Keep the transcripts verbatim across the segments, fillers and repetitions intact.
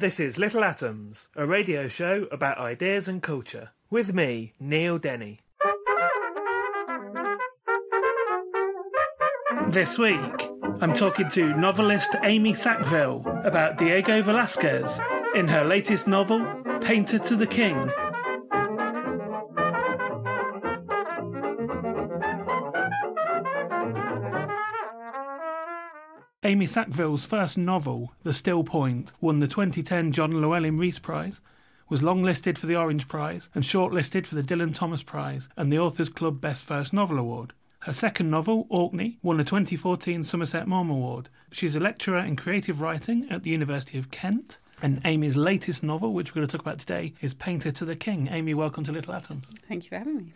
This is Little Atoms, a radio show about ideas and culture. With me, Neil Denny. This week, I'm talking to novelist Amy Sackville about Diego Velázquez in her latest novel, Painter to the King. Amy Sackville's first novel, The Still Point, won the twenty ten John Llewellyn Rhys Prize, was longlisted for the Orange Prize and shortlisted for the Dylan Thomas Prize and the Authors' Club Best First Novel Award. Her second novel, Orkney, won the twenty fourteen Somerset Maugham Award. She's a lecturer in creative writing at the University of Kent, and Amy's latest novel, which we're going to talk about today, is Painter to the King. Amy, welcome to Little Atoms. Thank you for having me.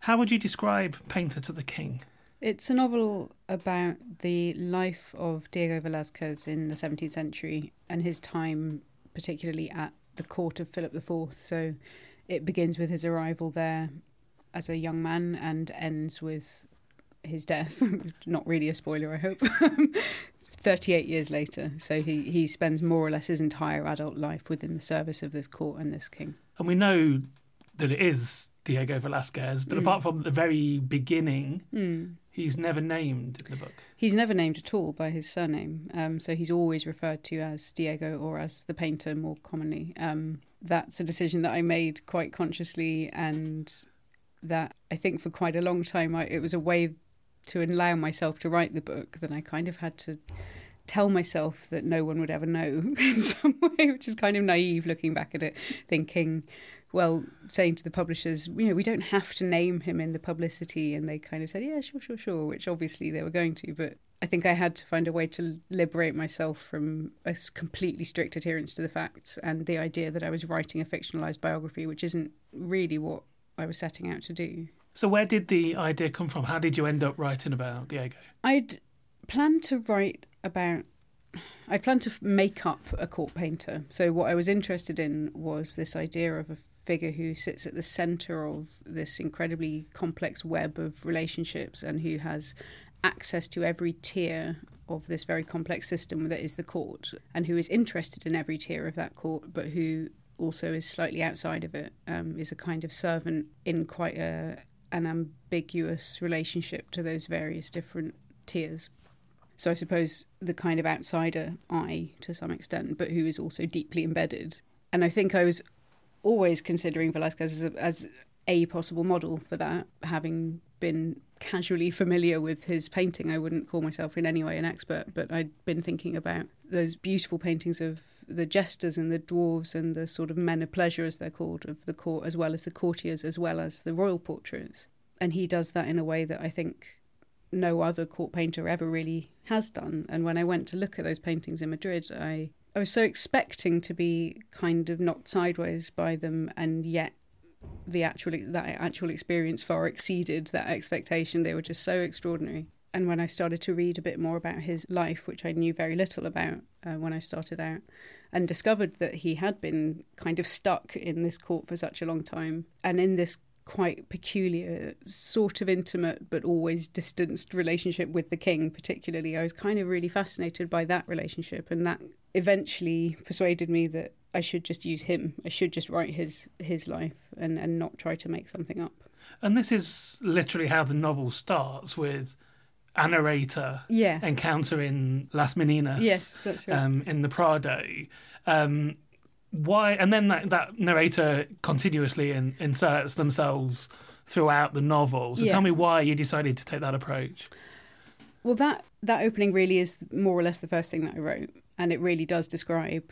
How would you describe Painter to the King? It's a novel about the life of Diego Velázquez in the seventeenth century and his time, particularly at the court of Philip the Fourth. So it begins with his arrival there as a young man and ends with his death. Not really a spoiler, I hope. thirty-eight years later. So he, he spends more or less his entire adult life within the service of this court and this king. And we know that it is Diego Velázquez, but mm. apart from the very beginning, mm. he's never named in the book. He's never named at all by his surname, um, so he's always referred to as Diego or as the painter more commonly. Um, that's a decision that I made quite consciously, and that I think for quite a long time I, it was a way to allow myself to write the book that I kind of had to tell myself that no one would ever know in some way, which is kind of naive looking back at it, thinking, well, saying to the publishers, you know, we don't have to name him in the publicity. And they kind of said, yeah, sure, sure, sure, which obviously they were going to. But I think I had to find a way to liberate myself from a completely strict adherence to the facts and the idea that I was writing a fictionalised biography, which isn't really what I was setting out to do. So where did the idea come from? How did you end up writing about Diego? I'd planned to write about I'd planned to make up a court painter. So what I was interested in was this idea of a figure who sits at the centre of this incredibly complex web of relationships and who has access to every tier of this very complex system that is the court, and who is interested in every tier of that court, but who also is slightly outside of it, um, is a kind of servant in quite a, an ambiguous relationship to those various different tiers. So I suppose the kind of outsider I, to some extent, but who is also deeply embedded. And I think I was always considering Velázquez as a, as a possible model for that. Having been casually familiar with his painting, I wouldn't call myself in any way an expert, but I'd been thinking about those beautiful paintings of the jesters and the dwarves and the sort of men of pleasure, as they're called, of the court, as well as the courtiers, as well as the royal portraits. And he does that in a way that I think no other court painter ever really has done. And when I went to look at those paintings in Madrid, I I was so expecting to be kind of knocked sideways by them, and yet the actual that actual experience far exceeded that expectation. They were just so extraordinary. And when I started to read a bit more about his life, which I knew very little about uh, when I started out, and discovered that he had been kind of stuck in this court for such a long time, and in this quite peculiar, sort of intimate but always distanced relationship with the king particularly, I was kind of really fascinated by that relationship, and that eventually persuaded me that I should just use him. I should just write his his life and, and not try to make something up. And this is literally how the novel starts, with a narrator yeah. encountering Las Meninas yes, that's right. um, in the Prado. Um, Why and then that, that narrator continuously in, inserts themselves throughout the novel. So yeah. tell me why you decided to take that approach. Well, that that opening really is more or less the first thing that I wrote, and it really does describe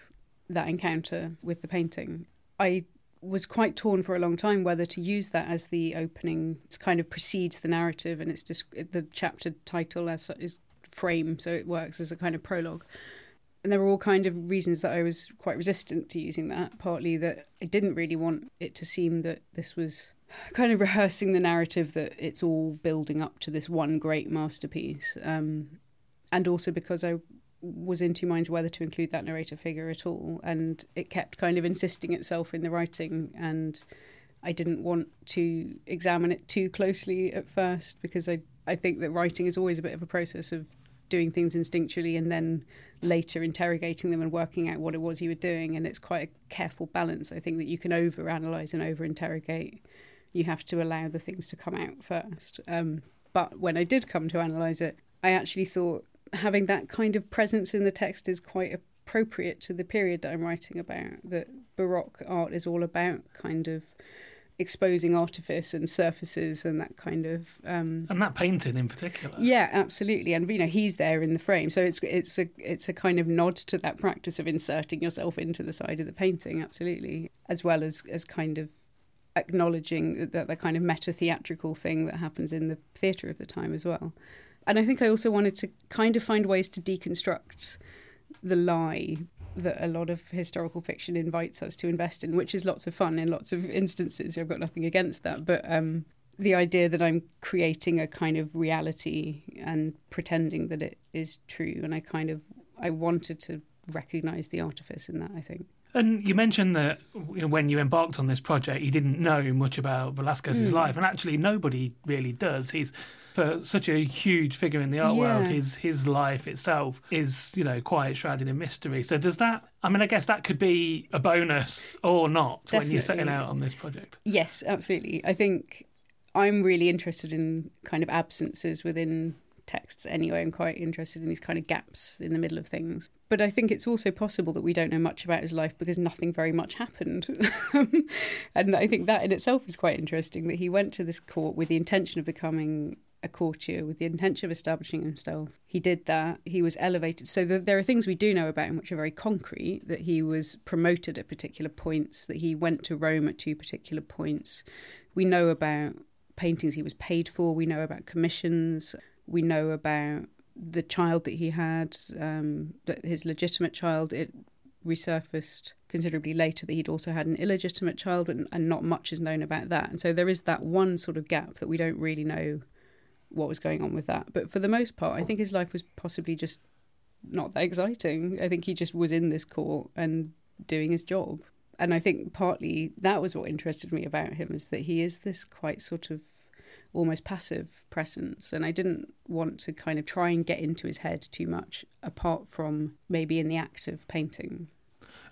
that encounter with the painting. I was quite torn for a long time whether to use that as the opening. It kind of precedes the narrative, and it's just the chapter title as is frame, so it works as a kind of prologue. And there were all kind of reasons that I was quite resistant to using that, partly that I didn't really want it to seem that this was kind of rehearsing the narrative, that it's all building up to this one great masterpiece. Um, and also because I was in two minds whether to include that narrator figure at all, and it kept kind of insisting itself in the writing, and I didn't want to examine it too closely at first, because I, I think that writing is always a bit of a process of doing things instinctually and then later interrogating them and working out what it was you were doing. And it's quite a careful balance, I think, that you can over-analyse and over-interrogate. You have to allow the things to come out first. Um, but when I did come to analyse it, I actually thought having that kind of presence in the text is quite appropriate to the period that I'm writing about, that Baroque art is all about kind of exposing artifice and surfaces and that kind of um and that painting in particular. Yeah, absolutely. And you know, he's there in the frame, so it's it's a it's a kind of nod to that practice of inserting yourself into the side of the painting, absolutely, as well as as kind of acknowledging that the kind of meta theatrical thing that happens in the theatre of the time as well. And I think I also wanted to kind of find ways to deconstruct the lie that a lot of historical fiction invites us to invest in, which is lots of fun in lots of instances. I've got nothing against that. But um, the idea that I'm creating a kind of reality and pretending that it is true, and I kind of I wanted to recognise the artifice in that, I think. And you mentioned that when you embarked on this project, you didn't know much about Velázquez's mm. life, and actually nobody really does. He's for such a huge figure in the art yeah. world, his his life itself is, you know, quite shrouded in mystery. So does that, I mean, I guess that could be a bonus or not. Definitely. When you're setting out on this project. Yes, absolutely. I think I'm really interested in kind of absences within texts anyway. I'm quite interested in these kind of gaps in the middle of things. But I think it's also possible that we don't know much about his life because nothing very much happened. And I think that in itself is quite interesting, that he went to this court with the intention of becoming a courtier, with the intention of establishing himself. He did that. He was elevated. So the, there are things we do know about him which are very concrete, that he was promoted at particular points, that he went to Rome at two particular points. We know about paintings he was paid for. We know about commissions. We know about the child that he had, um, that his legitimate child. It resurfaced considerably later that he'd also had an illegitimate child, and, and not much is known about that. And so there is that one sort of gap that we don't really know what was going on with that. But for the most part, I think his life was possibly just not that exciting. I think he just was in this court and doing his job. And I think partly that was what interested me about him, is that he is this quite sort of almost passive presence, and I didn't want to kind of try and get into his head too much, apart from maybe in the act of painting.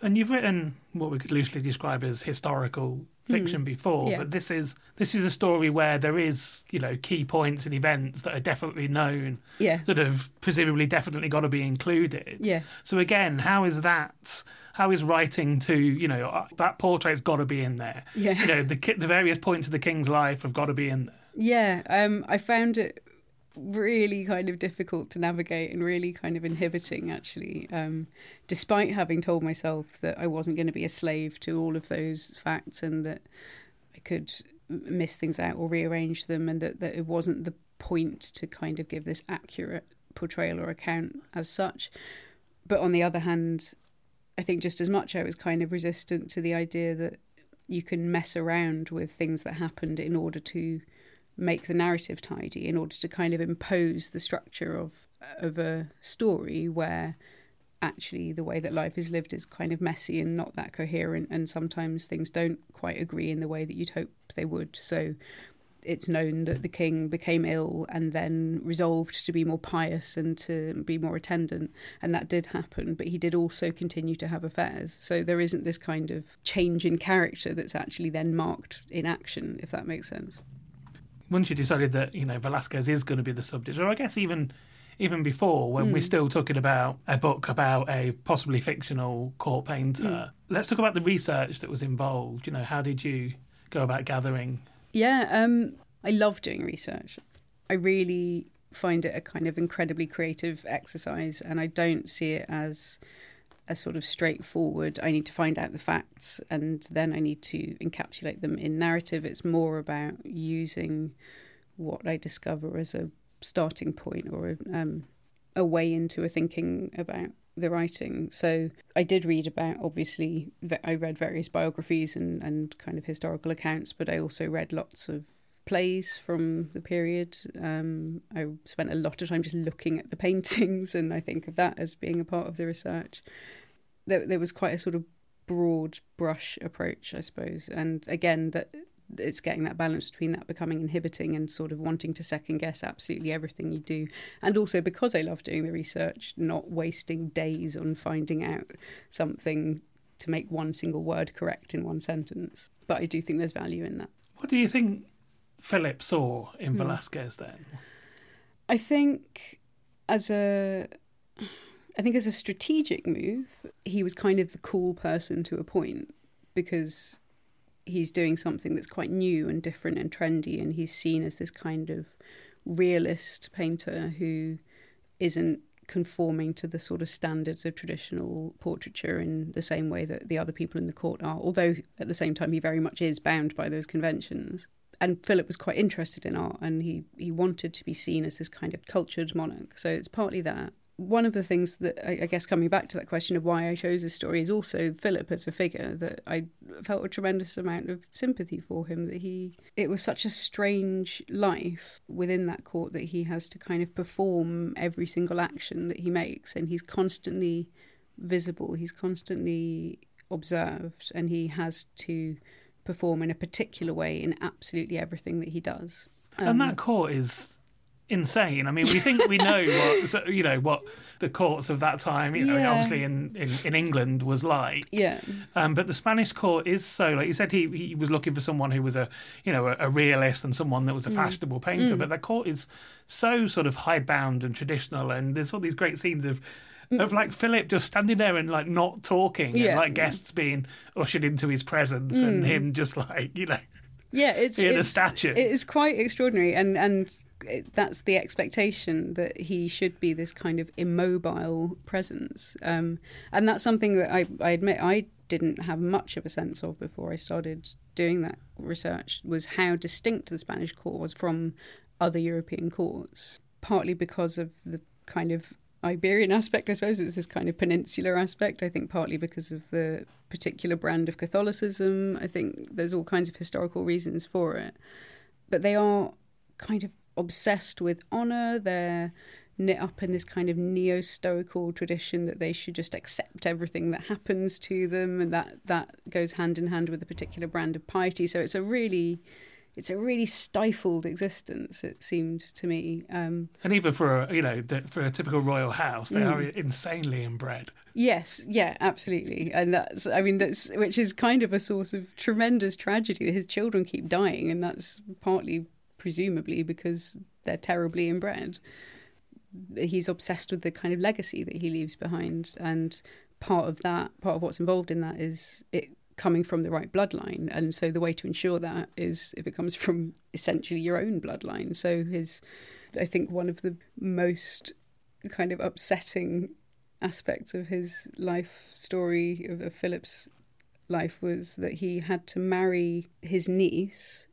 And you've written what we could loosely describe as historical fiction mm. before, yeah. but this is this is a story where there is, you know, key points and events that are definitely known, yeah. that have presumably definitely got to be included. Yeah. So again, how is that? How is writing to, you know, that portrait's got to be in there. Yeah. You know, the the various points of the king's life have got to be in there. Yeah, um, I found it really kind of difficult to navigate and really kind of inhibiting, actually, um, despite having told myself that I wasn't going to be a slave to all of those facts, and that I could miss things out or rearrange them, and that, that it wasn't the point to kind of give this accurate portrayal or account as such. But on the other hand, I think just as much I was kind of resistant to the idea that you can mess around with things that happened in order to make the narrative tidy, in order to kind of impose the structure of of a story where actually the way that life is lived is kind of messy and not that coherent, and sometimes things don't quite agree in the way that you'd hope they would. So it's known that the king became ill and then resolved to be more pious and to be more attendant, and that did happen, but he did also continue to have affairs. So there isn't this kind of change in character that's actually then marked in action, if that makes sense. Once you decided that, you know, Velázquez is going to be the subject, or I guess even even before, when mm. we're still talking about a book about a possibly fictional court painter, mm. let's talk about the research that was involved. You know, how did you go about gathering? Yeah, um, I love doing research. I really find it a kind of incredibly creative exercise, and I don't see it as a sort of straightforward, I need to find out the facts and then I need to encapsulate them in narrative. It's more about using what I discover as a starting point, or a, um, a way into a thinking about the writing. So I did read about, obviously, I read various biographies and, and kind of historical accounts, but I also read lots of plays from the period. Um, I spent a lot of time just looking at the paintings, and I think of that as being a part of the research. There, there was quite a sort of broad brush approach, I suppose. And again, that it's getting that balance between that becoming inhibiting and sort of wanting to second guess absolutely everything you do. And also, because I love doing the research, not wasting days on finding out something to make one single word correct in one sentence. But I do think there's value in that. What do you think Philip saw in hmm. Velázquez then? I think as a... I think as a strategic move, he was kind of the cool person to a point, because he's doing something that's quite new and different and trendy, and he's seen as this kind of realist painter who isn't conforming to the sort of standards of traditional portraiture in the same way that the other people in the court are, although at the same time he very much is bound by those conventions. And Philip was quite interested in art, and he, he wanted to be seen as this kind of cultured monarch. So it's partly that. One of the things that, I guess, coming back to that question of why I chose this story, is also Philip as a figure, that I felt a tremendous amount of sympathy for him, that he, it was such a strange life within that court, that he has to kind of perform every single action that he makes, and he's constantly visible, he's constantly observed, and he has to perform in a particular way in absolutely everything that he does. Um, and that court is... insane. I mean, we think we know what you know what the courts of that time, you know, yeah. obviously in, in, in England was like. Yeah. Um, but the Spanish court is so, like you said, he he was looking for someone who was a you know a, a realist and someone that was a mm. fashionable painter. Mm. But the court is so sort of hidebound and traditional, and there's all these great scenes of. Of like Philip just standing there and like not talking, yeah. and like guests being ushered into his presence, mm. and him just like you know. Yeah, it's, being it's a statue. It is quite extraordinary, and and. That's the expectation, that he should be this kind of immobile presence, um, and that's something that I, I admit I didn't have much of a sense of before I started doing that research, was how distinct the Spanish court was from other European courts, partly because of the kind of Iberian aspect, I suppose, it's this kind of peninsular aspect, I think partly because of the particular brand of Catholicism. I think there's all kinds of historical reasons for it, but they are kind of obsessed with honour. They're knit up in this kind of neo-stoical tradition that they should just accept everything that happens to them, and that that goes hand in hand with a particular brand of piety. So it's a really it's a really stifled existence, it seemed to me. Um, and even for a, you know the, for a typical royal house, they mm. are insanely inbred. Yes, yeah, absolutely, and that's I mean that's which is kind of a source of tremendous tragedy. His children keep dying, and that's partly, presumably, because they're terribly inbred. He's obsessed with the kind of legacy that he leaves behind, and part of that, part of what's involved in that, is it coming from the right bloodline. And so the way to ensure that is if it comes from essentially your own bloodline. So his, I think one of the most kind of upsetting aspects of his life story, of, of Philip's life, was that he had to marry his niece,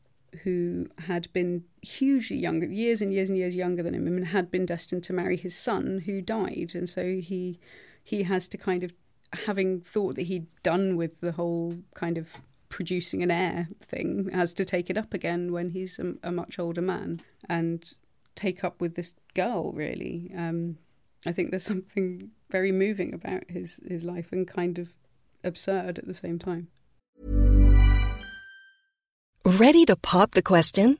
who had been hugely younger, years and years and years younger than him, and had been destined to marry his son, who died. And so he he has to kind of, having thought that he'd done with the whole kind of producing an heir thing, has to take it up again when he's a, a much older man, and take up with this girl, really. Um, I think there's something very moving about his, his life, and kind of absurd at the same time. Ready to pop the question?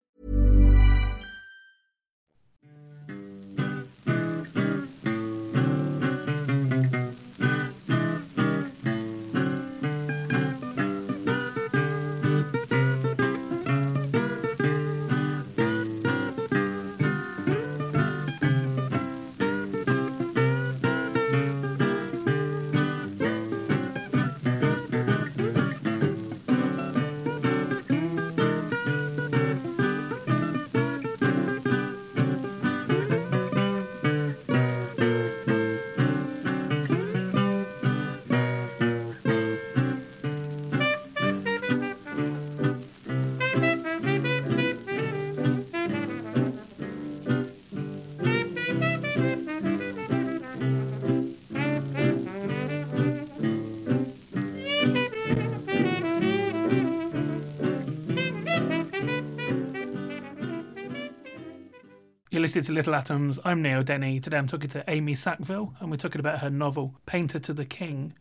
You're listening to Little Atoms. I'm Neo Denny. Today I'm talking to Amy Sackville, and we're talking about her novel, Painter to the King.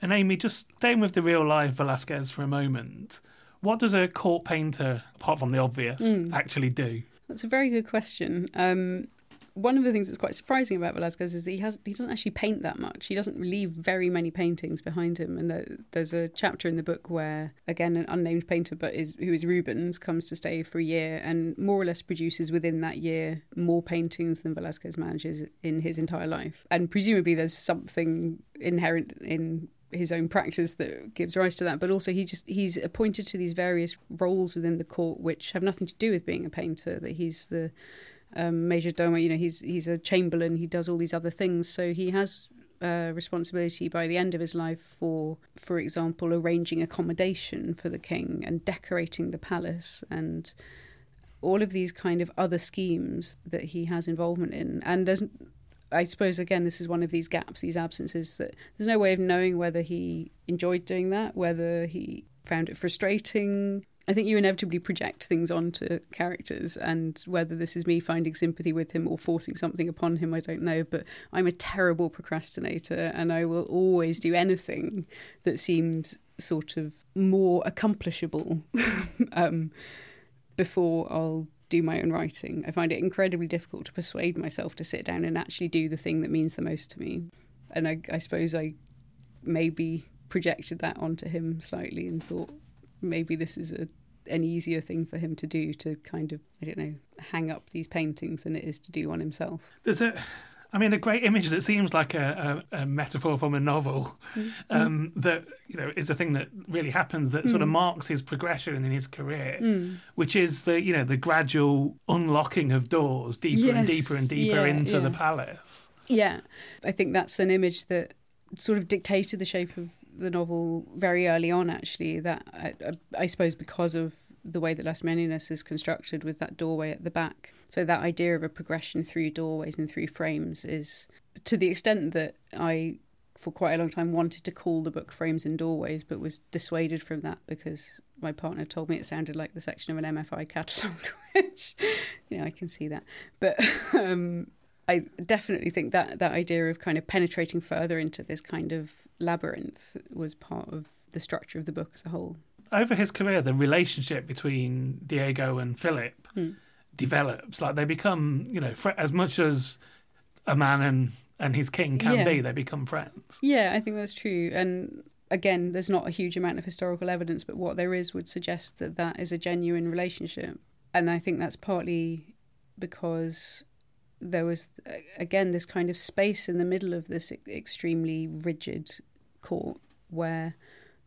And Amy, just staying with the real-life Velázquez for a moment, what does a court painter, apart from the obvious, mm. actually do? That's a very good question. Um, one of the things that's quite surprising about Velázquez is that he, has, he doesn't actually paint that much. He doesn't leave very many paintings behind him. And there, there's a chapter in the book where, again, an unnamed painter but is, who is Rubens comes to stay for a year and more or less produces within that year more paintings than Velázquez manages in his entire life. And presumably there's something inherent in his own practice that gives rise to that, but also he just he's appointed to these various roles within the court which have nothing to do with being a painter, that he's the um, major domo, you know, he's he's a chamberlain, he does all these other things, so he has uh, responsibility by the end of his life for for example arranging accommodation for the king and decorating the palace and all of these kind of other schemes that he has involvement in. And there's I suppose, again, this is one of these gaps, these absences, that there's no way of knowing whether he enjoyed doing that, whether he found it frustrating. I think you inevitably project things onto characters, and whether this is me finding sympathy with him or forcing something upon him, I don't know, but I'm a terrible procrastinator and I will always do anything that seems sort of more accomplishable um, before I'll do my own writing. I find it incredibly difficult to persuade myself to sit down and actually do the thing that means the most to me. And I, I suppose I maybe projected that onto him slightly and thought maybe this is a, an easier thing for him to do, to kind of, I don't know, hang up these paintings than it is to do one himself. There's a, I mean, a great image that seems like a, a, a metaphor from a novel, mm-hmm. um, that, you know, is a thing that really happens that mm. sort of marks his progression in his career, mm. which is the, you know, the gradual unlocking of doors deeper yes. and deeper and deeper yeah, into yeah. the palace. Yeah, I think that's an image that sort of dictated the shape of the novel very early on, actually, that I, I suppose because of the way that Las Meninas is constructed with that doorway at the back. So that idea of a progression through doorways and through frames is, to the extent that I, for quite a long time, wanted to call the book Frames and Doorways, but was dissuaded from that because my partner told me it sounded like the section of an M F I catalogue, which, you know, I can see that. But um, I definitely think that that idea of kind of penetrating further into this kind of labyrinth was part of the structure of the book as a whole. Over his career, the relationship between Diego and Philip hmm. develops. Like, they become, you know, fr- as much as a man and, and his king can yeah. be, they become friends. Yeah, I think that's true. And again, there's not a huge amount of historical evidence, but what there is would suggest that that is a genuine relationship. And I think that's partly because there was, again, this kind of space in the middle of this extremely rigid court where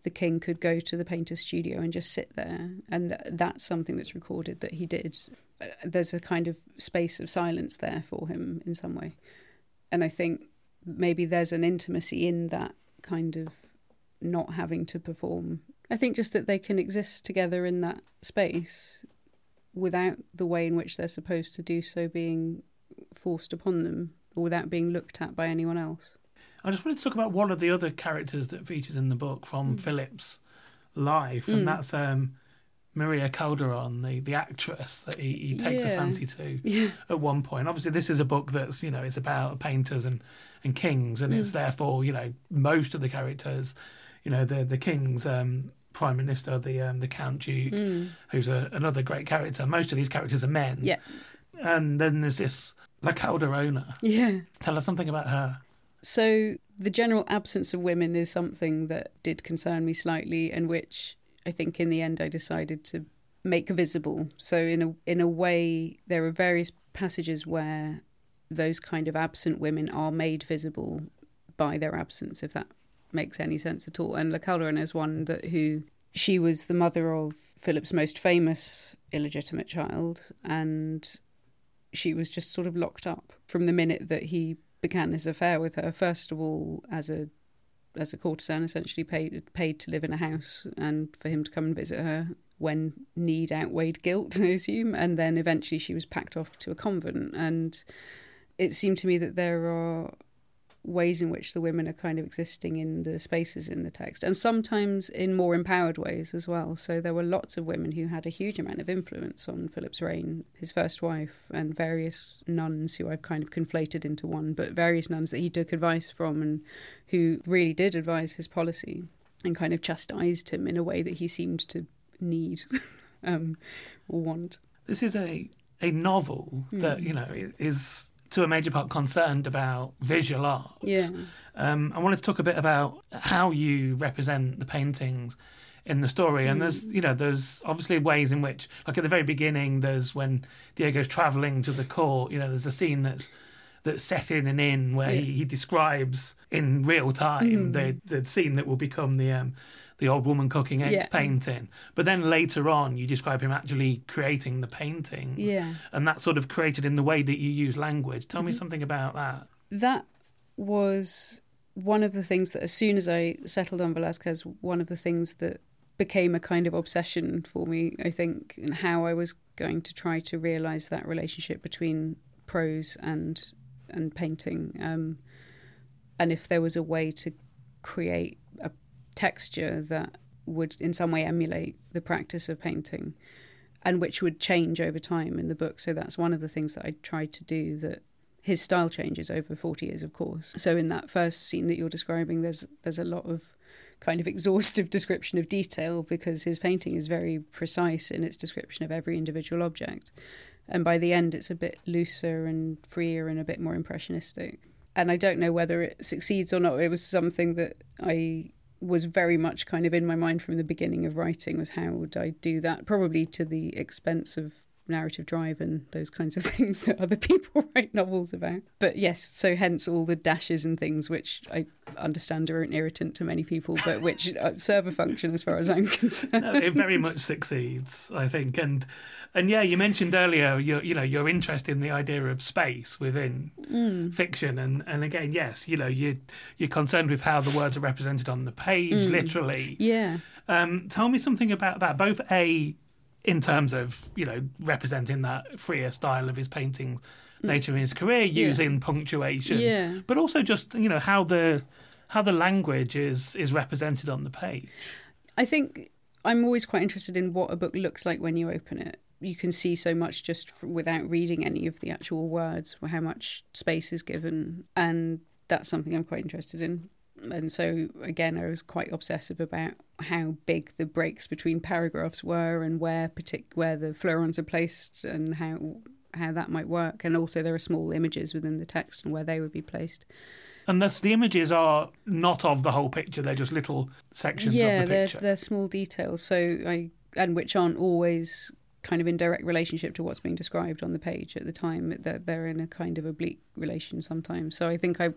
the king could go to the painter's studio and just sit there, and th- that's something that's recorded that he did. There's a kind of space of silence there for him in some way, and I think maybe there's an intimacy in that kind of not having to perform. I think just that they can exist together in that space without the way in which they're supposed to do so being forced upon them, or without being looked at by anyone else. I just wanted to talk about one of the other characters that features in the book from mm. Philip's life, and mm. that's um, Maria Calderon, the, the actress that he, he takes yeah. a fancy to yeah. at one point. Obviously, this is a book that's, you know, it's about painters and, and kings, and mm. it's therefore, you know, most of the characters, you know, the the king's um, prime minister, the um, the Count Duke, mm. who's a, another great character. Most of these characters are men. Yeah. And then there's this La Calderona. Yeah. Tell us something about her. So the general absence of women is something that did concern me slightly, and which I think in the end I decided to make visible. So in a in a way, there are various passages where those kind of absent women are made visible by their absence, if that makes any sense at all. And La Calderona is one that who she was the mother of Philip's most famous illegitimate child, and she was just sort of locked up from the minute that he began his affair with her, first of all as a as a courtesan, essentially paid paid to live in a house and for him to come and visit her when need outweighed guilt, I assume, and then eventually she was packed off to a convent. And it seemed to me that there are ways in which the women are kind of existing in the spaces in the text, and sometimes in more empowered ways as well. So there were lots of women who had a huge amount of influence on Philip's reign, his first wife, and various nuns who I've kind of conflated into one, but various nuns that he took advice from and who really did advise his policy and kind of chastised him in a way that he seemed to need um, or want. This is a, a novel mm. that, you know, is to a major part concerned about visual art. Yeah. Um, I wanted to talk a bit about how you represent the paintings in the story. And mm. there's, you know, there's obviously ways in which, like at the very beginning, there's when Diego's travelling to the court, you know, there's a scene that's that's set in an inn where yeah. he, he describes in real time mm. the the scene that will become the um, the old woman cooking eggs yeah. painting. But then later on, you describe him actually creating the paintings. Yeah. And that's sort of created in the way that you use language. Tell mm-hmm. me something about that. That was one of the things that, as soon as I settled on Velázquez, one of the things that became a kind of obsession for me, I think, and how I was going to try to realise that relationship between prose and and painting, um, and if there was a way to create a texture that would in some way emulate the practice of painting and which would change over time in the book. So that's one of the things that I tried to do, that his style changes over forty years, of course. So in that first scene that you're describing, there's there's a lot of kind of exhaustive description of detail because his painting is very precise in its description of every individual object. And by the end, it's a bit looser and freer and a bit more impressionistic. And I don't know whether it succeeds or not. It was something that I was very much kind of in my mind from the beginning of writing, was how would I do that? Probably to the expense of narrative drive and those kinds of things that other people write novels about. But yes, so hence all the dashes and things, which I understand are an irritant to many people, but which serve a function as far as I'm concerned. No, it very much succeeds, I think. And and yeah, you mentioned earlier, your, you know, your interest in the idea of space within mm. fiction. And, and again, yes, you know, you, you're concerned with how the words are represented on the page, mm. literally. Yeah. Um, tell me something about that, both a... in terms of, you know, representing that freer style of his painting later in his career, using yeah. punctuation, yeah. but also just, you know, how the how the language is is represented on the page. I think I'm always quite interested in what a book looks like when you open it. You can see so much just f- without reading any of the actual words, or how much space is given, and that's something I'm quite interested in. And so, again, I was quite obsessive about how big the breaks between paragraphs were and where partic- where the fleurons are placed and how how that might work. And also there are small images within the text and where they would be placed. And thus the images are not of the whole picture, they're just little sections yeah, of the picture. Yeah, they're, they're small details, so I and which aren't always kind of in direct relationship to what's being described on the page at the time. They're, they're in a kind of oblique relation sometimes. So I think I, I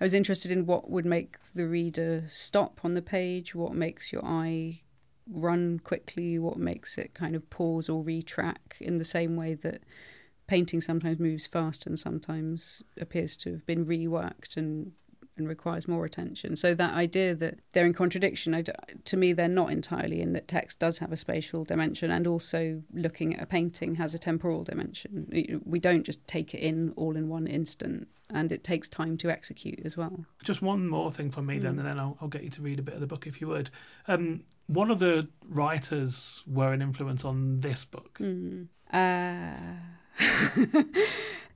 was interested in what would make the reader stop on the page, what makes your eye run quickly, what makes it kind of pause or retrack, in the same way that painting sometimes moves fast and sometimes appears to have been reworked and and requires more attention. So that idea that they're in contradiction, I d- to me they're not entirely, in that text does have a spatial dimension and also looking at a painting has a temporal dimension. We don't just take it in all in one instant, and it takes time to execute as well. Just one more thing for me mm. then, and then I'll, I'll get you to read a bit of the book if you would. Um, what other writers were an influence on this book? Mm. Uh...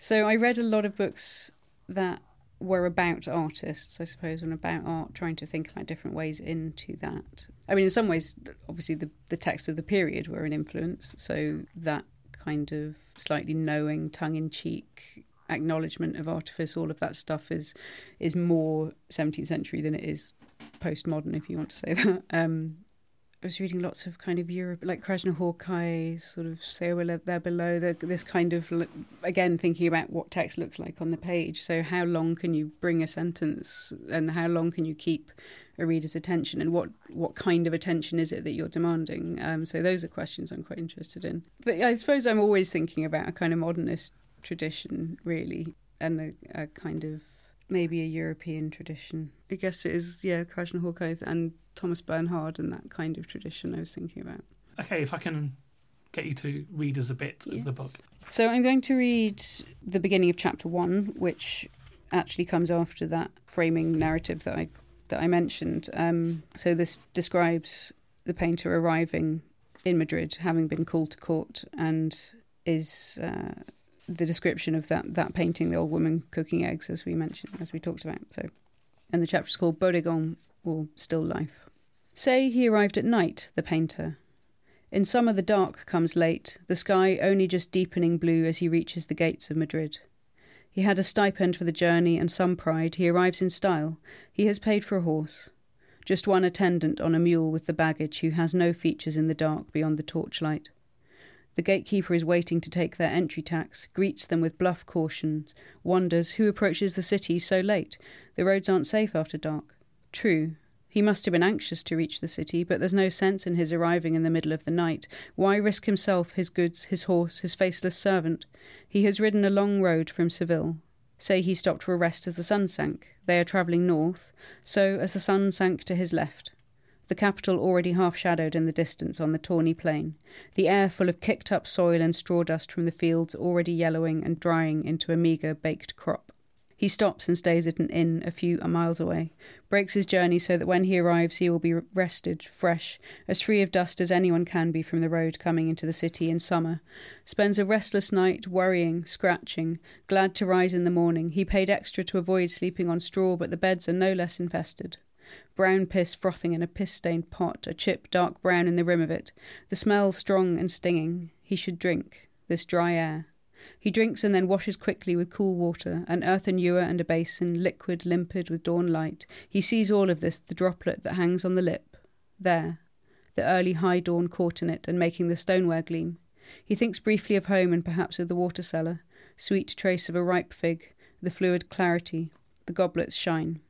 so I read a lot of books that were about artists, I suppose, and about art, trying to think about different ways into that. I mean, in some ways, obviously, the, the texts of the period were an influence, so that kind of slightly knowing, tongue-in-cheek acknowledgement of artifice, all of that stuff is is more seventeenth century than it is postmodern, if you want to say that. Um, I was reading lots of kind of Europe, like Krasznahorkai, sort of Say We're There Below, the, this kind of, again, thinking about what text looks like on the page. So how long can you bring a sentence and how long can you keep a reader's attention, and what, what kind of attention is it that you're demanding? Um, so those are questions I'm quite interested in. But I suppose I'm always thinking about a kind of modernist tradition, really, and a, a kind of maybe a European tradition. I guess it is, yeah, Krasznahorkai and Thomas Bernhard and that kind of tradition I was thinking about. Okay, if I can get you to read us a bit yes. of the book. So I'm going to read the beginning of chapter one, which actually comes after that framing narrative that I that I mentioned. Um, so this describes the painter arriving in Madrid, having been called to court, and is uh, the description of that that painting, the old woman cooking eggs, as we mentioned, as we talked about. So, and the chapter is called Bodegon, or Still Life. Say he arrived at night, the painter. In summer the dark comes late, the sky only just deepening blue as he reaches the gates of Madrid. He had a stipend for the journey and some pride. He arrives in style. He has paid for a horse. Just one attendant on a mule with the baggage, who has no features in the dark beyond the torchlight. The gatekeeper is waiting to take their entry tax, greets them with bluff caution, wonders who approaches the city so late. The roads aren't safe after dark. True. He must have been anxious to reach the city, but there's no sense in his arriving in the middle of the night. Why risk himself, his goods, his horse, his faceless servant? He has ridden a long road from Seville. Say he stopped for a rest as the sun sank. They are travelling north, so as the sun sank to his left. The capital already half-shadowed in the distance on the tawny plain, the air full of kicked-up soil and sawdust from the fields already yellowing and drying into a meagre baked crop. He stops and stays at an inn a few miles away, breaks his journey so that when he arrives he will be rested, fresh, as free of dust as anyone can be from the road coming into the city in summer, spends a restless night, worrying, scratching, glad to rise in the morning. He paid extra to avoid sleeping on straw, but the beds are no less infested. Brown piss frothing in a piss-stained pot, a chip dark brown in the rim of it, the smell strong and stinging. He should drink, this dry air. He drinks and then washes quickly with cool water, an earthen ewer and a basin, liquid, limpid with dawn light. He sees all of this, the droplet that hangs on the lip. There, the early high dawn caught in it and making the stoneware gleam. He thinks briefly of home and perhaps of the water cellar, sweet trace of a ripe fig, the fluid clarity, the goblet's shine.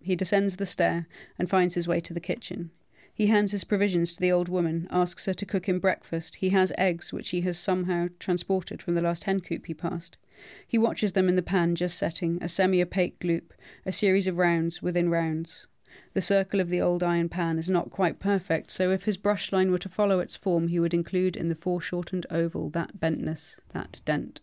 He descends the stair and finds his way to the kitchen. He hands his provisions to the old woman, asks her to cook him breakfast. He has eggs, which he has somehow transported from the last hencoop he passed. He watches them in the pan just setting, a semi-opaque gloop, a series of rounds within rounds. The circle of the old iron pan is not quite perfect, so if his brush line were to follow its form, he would include in the foreshortened oval that bentness, that dent.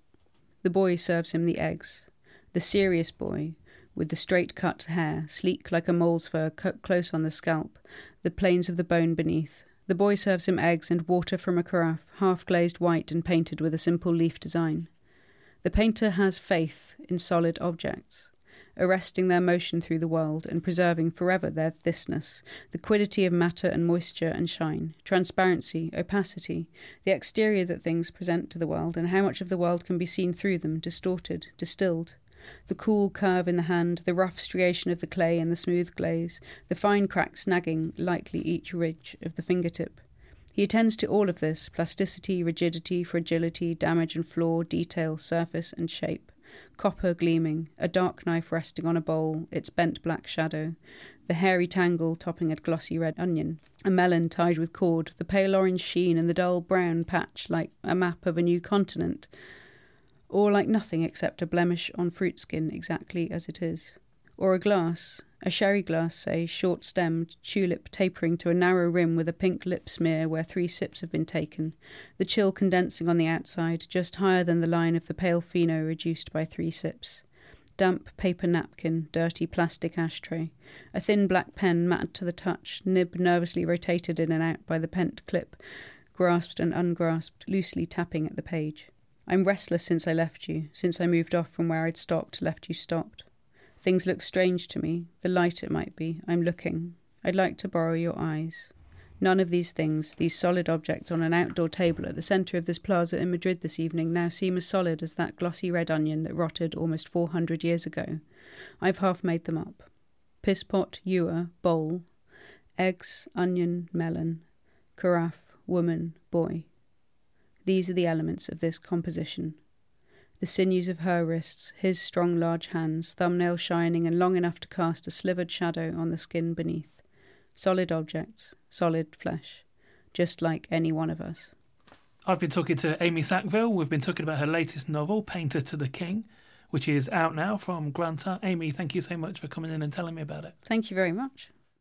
The boy serves him the eggs. The serious boy, with the straight-cut hair, sleek like a mole's fur, cut close on the scalp, the planes of the bone beneath. The boy serves him eggs and water from a carafe, half-glazed white and painted with a simple leaf design. The painter has faith in solid objects, arresting their motion through the world and preserving forever their thisness, the quiddity of matter and moisture and shine, transparency, opacity, the exterior that things present to the world and how much of the world can be seen through them, distorted, distilled. The cool curve in the hand, the rough striation of the clay and the smooth glaze, the fine crack snagging lightly each ridge of the fingertip. He attends to all of this, plasticity, rigidity, fragility, damage and flaw, detail, surface and shape. Copper gleaming, a dark knife resting on a bowl, its bent black shadow, the hairy tangle topping a glossy red onion, a melon tied with cord, the pale orange sheen and the dull brown patch like a map of a new continent, or like nothing except a blemish on fruit skin exactly as it is. Or a glass, a sherry glass, say, short-stemmed, tulip tapering to a narrow rim with a pink lip smear where three sips have been taken, the chill condensing on the outside, just higher than the line of the pale pheno reduced by three sips. Damp paper napkin, dirty plastic ashtray, a thin black pen matted to the touch, nib nervously rotated in and out by the pent clip, grasped and ungrasped, loosely tapping at the page. I'm restless since I left you, since I moved off from where I'd stopped, left you stopped. Things look strange to me, the light it might be, I'm looking. I'd like to borrow your eyes. None of these things, these solid objects on an outdoor table at the centre of this plaza in Madrid this evening, now seem as solid as that glossy red onion that rotted almost four hundred years ago. I've half made them up. Pisspot, ewer, bowl, eggs, onion, melon, carafe, woman, boy. These are the elements of this composition. The sinews of her wrists, his strong large hands, thumbnail shining and long enough to cast a slivered shadow on the skin beneath. Solid objects, solid flesh, just like any one of us. I've been talking to Amy Sackville. We've been talking about her latest novel, Painter to the King, which is out now from Granta. Amy, thank you so much for coming in and telling me about it. Thank you very much.